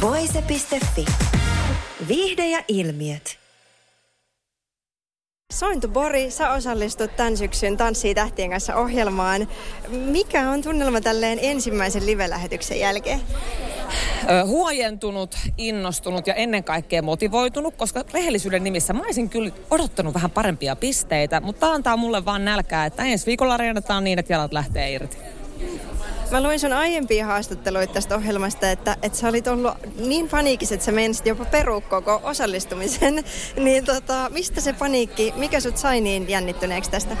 Voise.fi. Viihde ja ilmiöt. Sointu Borgia, sä osallistut tämän syksyn Tanssii tähtien kanssa -ohjelmaan. Mikä on tunnelma tälleen ensimmäisen live-lähetyksen jälkeen? Huojentunut, innostunut ja ennen kaikkea motivoitunut, koska rehellisyyden nimissä mä olisin kyllä odottanut vähän parempia pisteitä, mutta antaa mulle vaan nälkää, että ensi viikolla reenataan niin, että jalat lähtee irti. Mä luin sun aiempia haastatteluita tästä ohjelmasta, että sä olit ollut niin paniikis, että sä menisit jopa perukkoon koko osallistumisen. Niin mistä se paniikki, mikä sut sai niin jännittyneeksi tästä?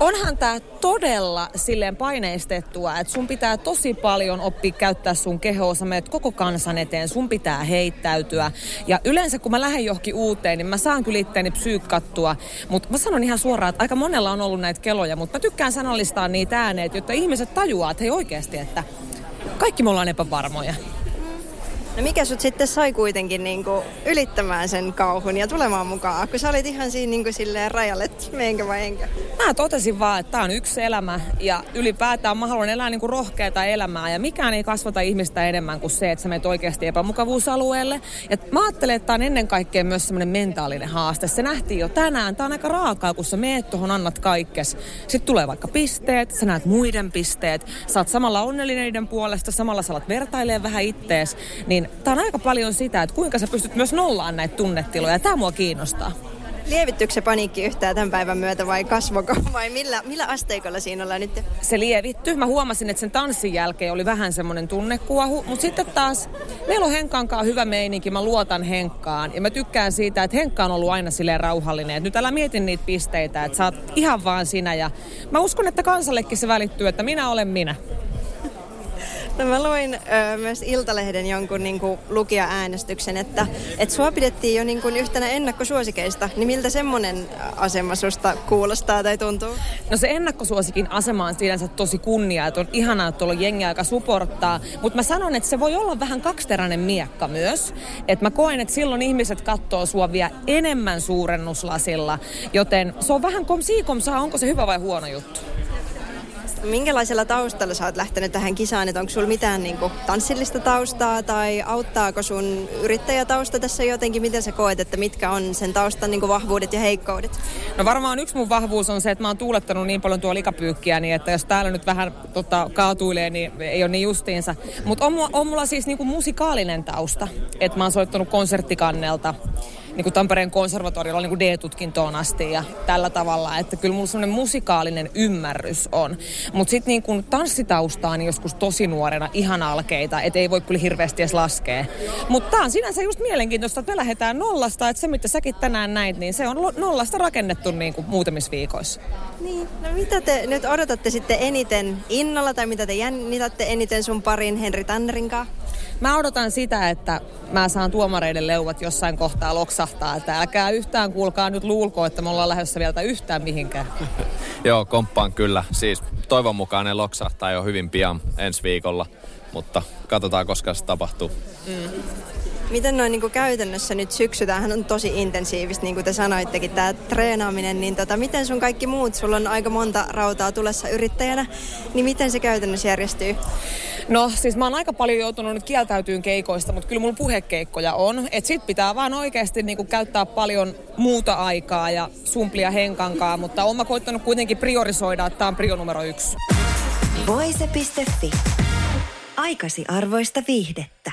Onhan tää todella silleen paineistettua, että sun pitää tosi paljon oppia käyttää sun kehoa. Sä menet koko kansan eteen, sun pitää heittäytyä. Ja yleensä kun mä lähden johonkin uuteen, niin mä saan kyllä itteeni psyykkattua. Mutta mä sanon ihan suoraan, että aika monella on ollut näitä keloja, mutta mä tykkään sanallistaa niitä ääneet, jotta ihmiset tajuaa, että hei oikeasti. Että kaikki me ollaan epävarmoja. No mikä sut sitten sai kuitenkin niinku ylittämään sen kauhun ja tulemaan mukaan, kun sä olit ihan siinä niinku silleen rajalle, että meenkö vai enkä? Mä totesin vaan, että tää on yksi elämä ja ylipäätään mä haluan elää niinku rohkeata elämää ja mikään ei kasvata ihmistä enemmän kuin se, että sä menet oikeasti epämukavuusalueelle. Ja mä ajattelen, että tää on ennen kaikkea myös semmoinen mentaalinen haaste. Se nähtiin jo tänään, tää on aika raakaa, kun sä meet tuohon, annat kaikkes. Sitten tulee vaikka pisteet, sä näet muiden pisteet, sä oot samalla onnellinen niiden puolesta, samalla sä alat vertailemaan vähän ittees, niin tää on aika paljon sitä, että kuinka sä pystyt myös nollaan näitä tunnetiloja. Tää mua kiinnostaa. Lievittyykö se paniikki yhtään tämän päivän myötä vai kasvoko? Vai millä asteikolla siinä ollaan nyt? Se lievittyy. Mä huomasin, että sen tanssin jälkeen oli vähän semmoinen tunnekuohu. Mutta sitten taas meillä on Henkan kanssa hyvä meininki. Mä luotan Henkkaan. Ja mä tykkään siitä, että Henkka on ollut aina silleen rauhallinen. Et nyt älä mieti niitä pisteitä, että sä oot ihan vaan sinä. Ja mä uskon, että kansallekin se välittyy, että minä olen minä. No mä luin myös Iltalehden jonkun niinku lukija-äänestyksen, että sua pidettiin jo niinku yhtenä ennakkosuosikeista. Niin miltä semmoinen asema susta kuulostaa tai tuntuu? No se ennakkosuosikin asema on sinänsä tosi kunnia, että on ihanaa, että tuolla on jengiä, joka suporttaa. Mutta mä sanon, että se voi olla vähän kaksiteräinen miekka myös. Että mä koen, että silloin ihmiset katsoo sua vielä enemmän suurennuslasilla. Joten se on vähän komsiikomsaa, onko se hyvä vai huono juttu? Minkälaisella taustalla sä oot lähtenyt tähän kisaan, että onko sulla mitään niinku tanssillista taustaa tai auttaako sun yrittäjätausta tässä jotenkin? Miten sä koet, että mitkä on sen taustan niinku vahvuudet ja heikkoudet? No varmaan yksi mun vahvuus on se, että mä oon tuulettanut niin paljon tuolla likapyykkiä, niin että jos täällä nyt vähän kaatuilee, niin ei ole niin justiinsa. Mutta on mulla siis niinku musikaalinen tausta, että mä oon soittanut konserttikannelta. Niin kuin Tampereen konservatoriolla niin kuin D-tutkintoon asti ja tällä tavalla, että kyllä mulla semmoinen musikaalinen ymmärrys on. Mutta sitten niin kuin tanssitaustaa niin joskus tosi nuorena ihan alkeita, et ei voi kyllä hirveästi edes laskea. Mutta tää on sinänsä just mielenkiintoista, että me lähdetään nollasta, että se mitä säkin tänään näit, niin se on nollasta rakennettu niin kuin muutamissa viikoissa. Niin, no mitä te nyt odotatte sitten eniten innolla tai mitä te jännitätte eniten sun parin Henri Tannerin kanssa? Mä odotan sitä, että mä saan tuomareiden leuvat jossain kohtaa loksahtaa, että älkää yhtään kuulkaa nyt luulko, että me ollaan lähdössä vielä yhtään mihinkään. Joo, komppaan kyllä. Siis toivon mukaan ne loksahtaa jo hyvin pian ensi viikolla, mutta katsotaan koska se tapahtuu. Mm. Miten noin niin käytännössä nyt syksy, tämähän on tosi intensiivistä, niin kuin te sanoittekin, tämä treenaaminen, niin miten sun kaikki muut, sulla on aika monta rautaa tulessa yrittäjänä, niin miten se käytännössä järjestyy? No siis mä oon aika paljon joutunut nyt kieltäytyyn keikoista, mutta kyllä mulla puhekeikkoja on, että sit pitää vaan oikeasti niin kuin käyttää paljon muuta aikaa ja sumplia Henkankaa, mutta oon mä koittanut kuitenkin priorisoida, että tää on prio numero 1. Voise.fi. Aikasi arvoista viihdettä.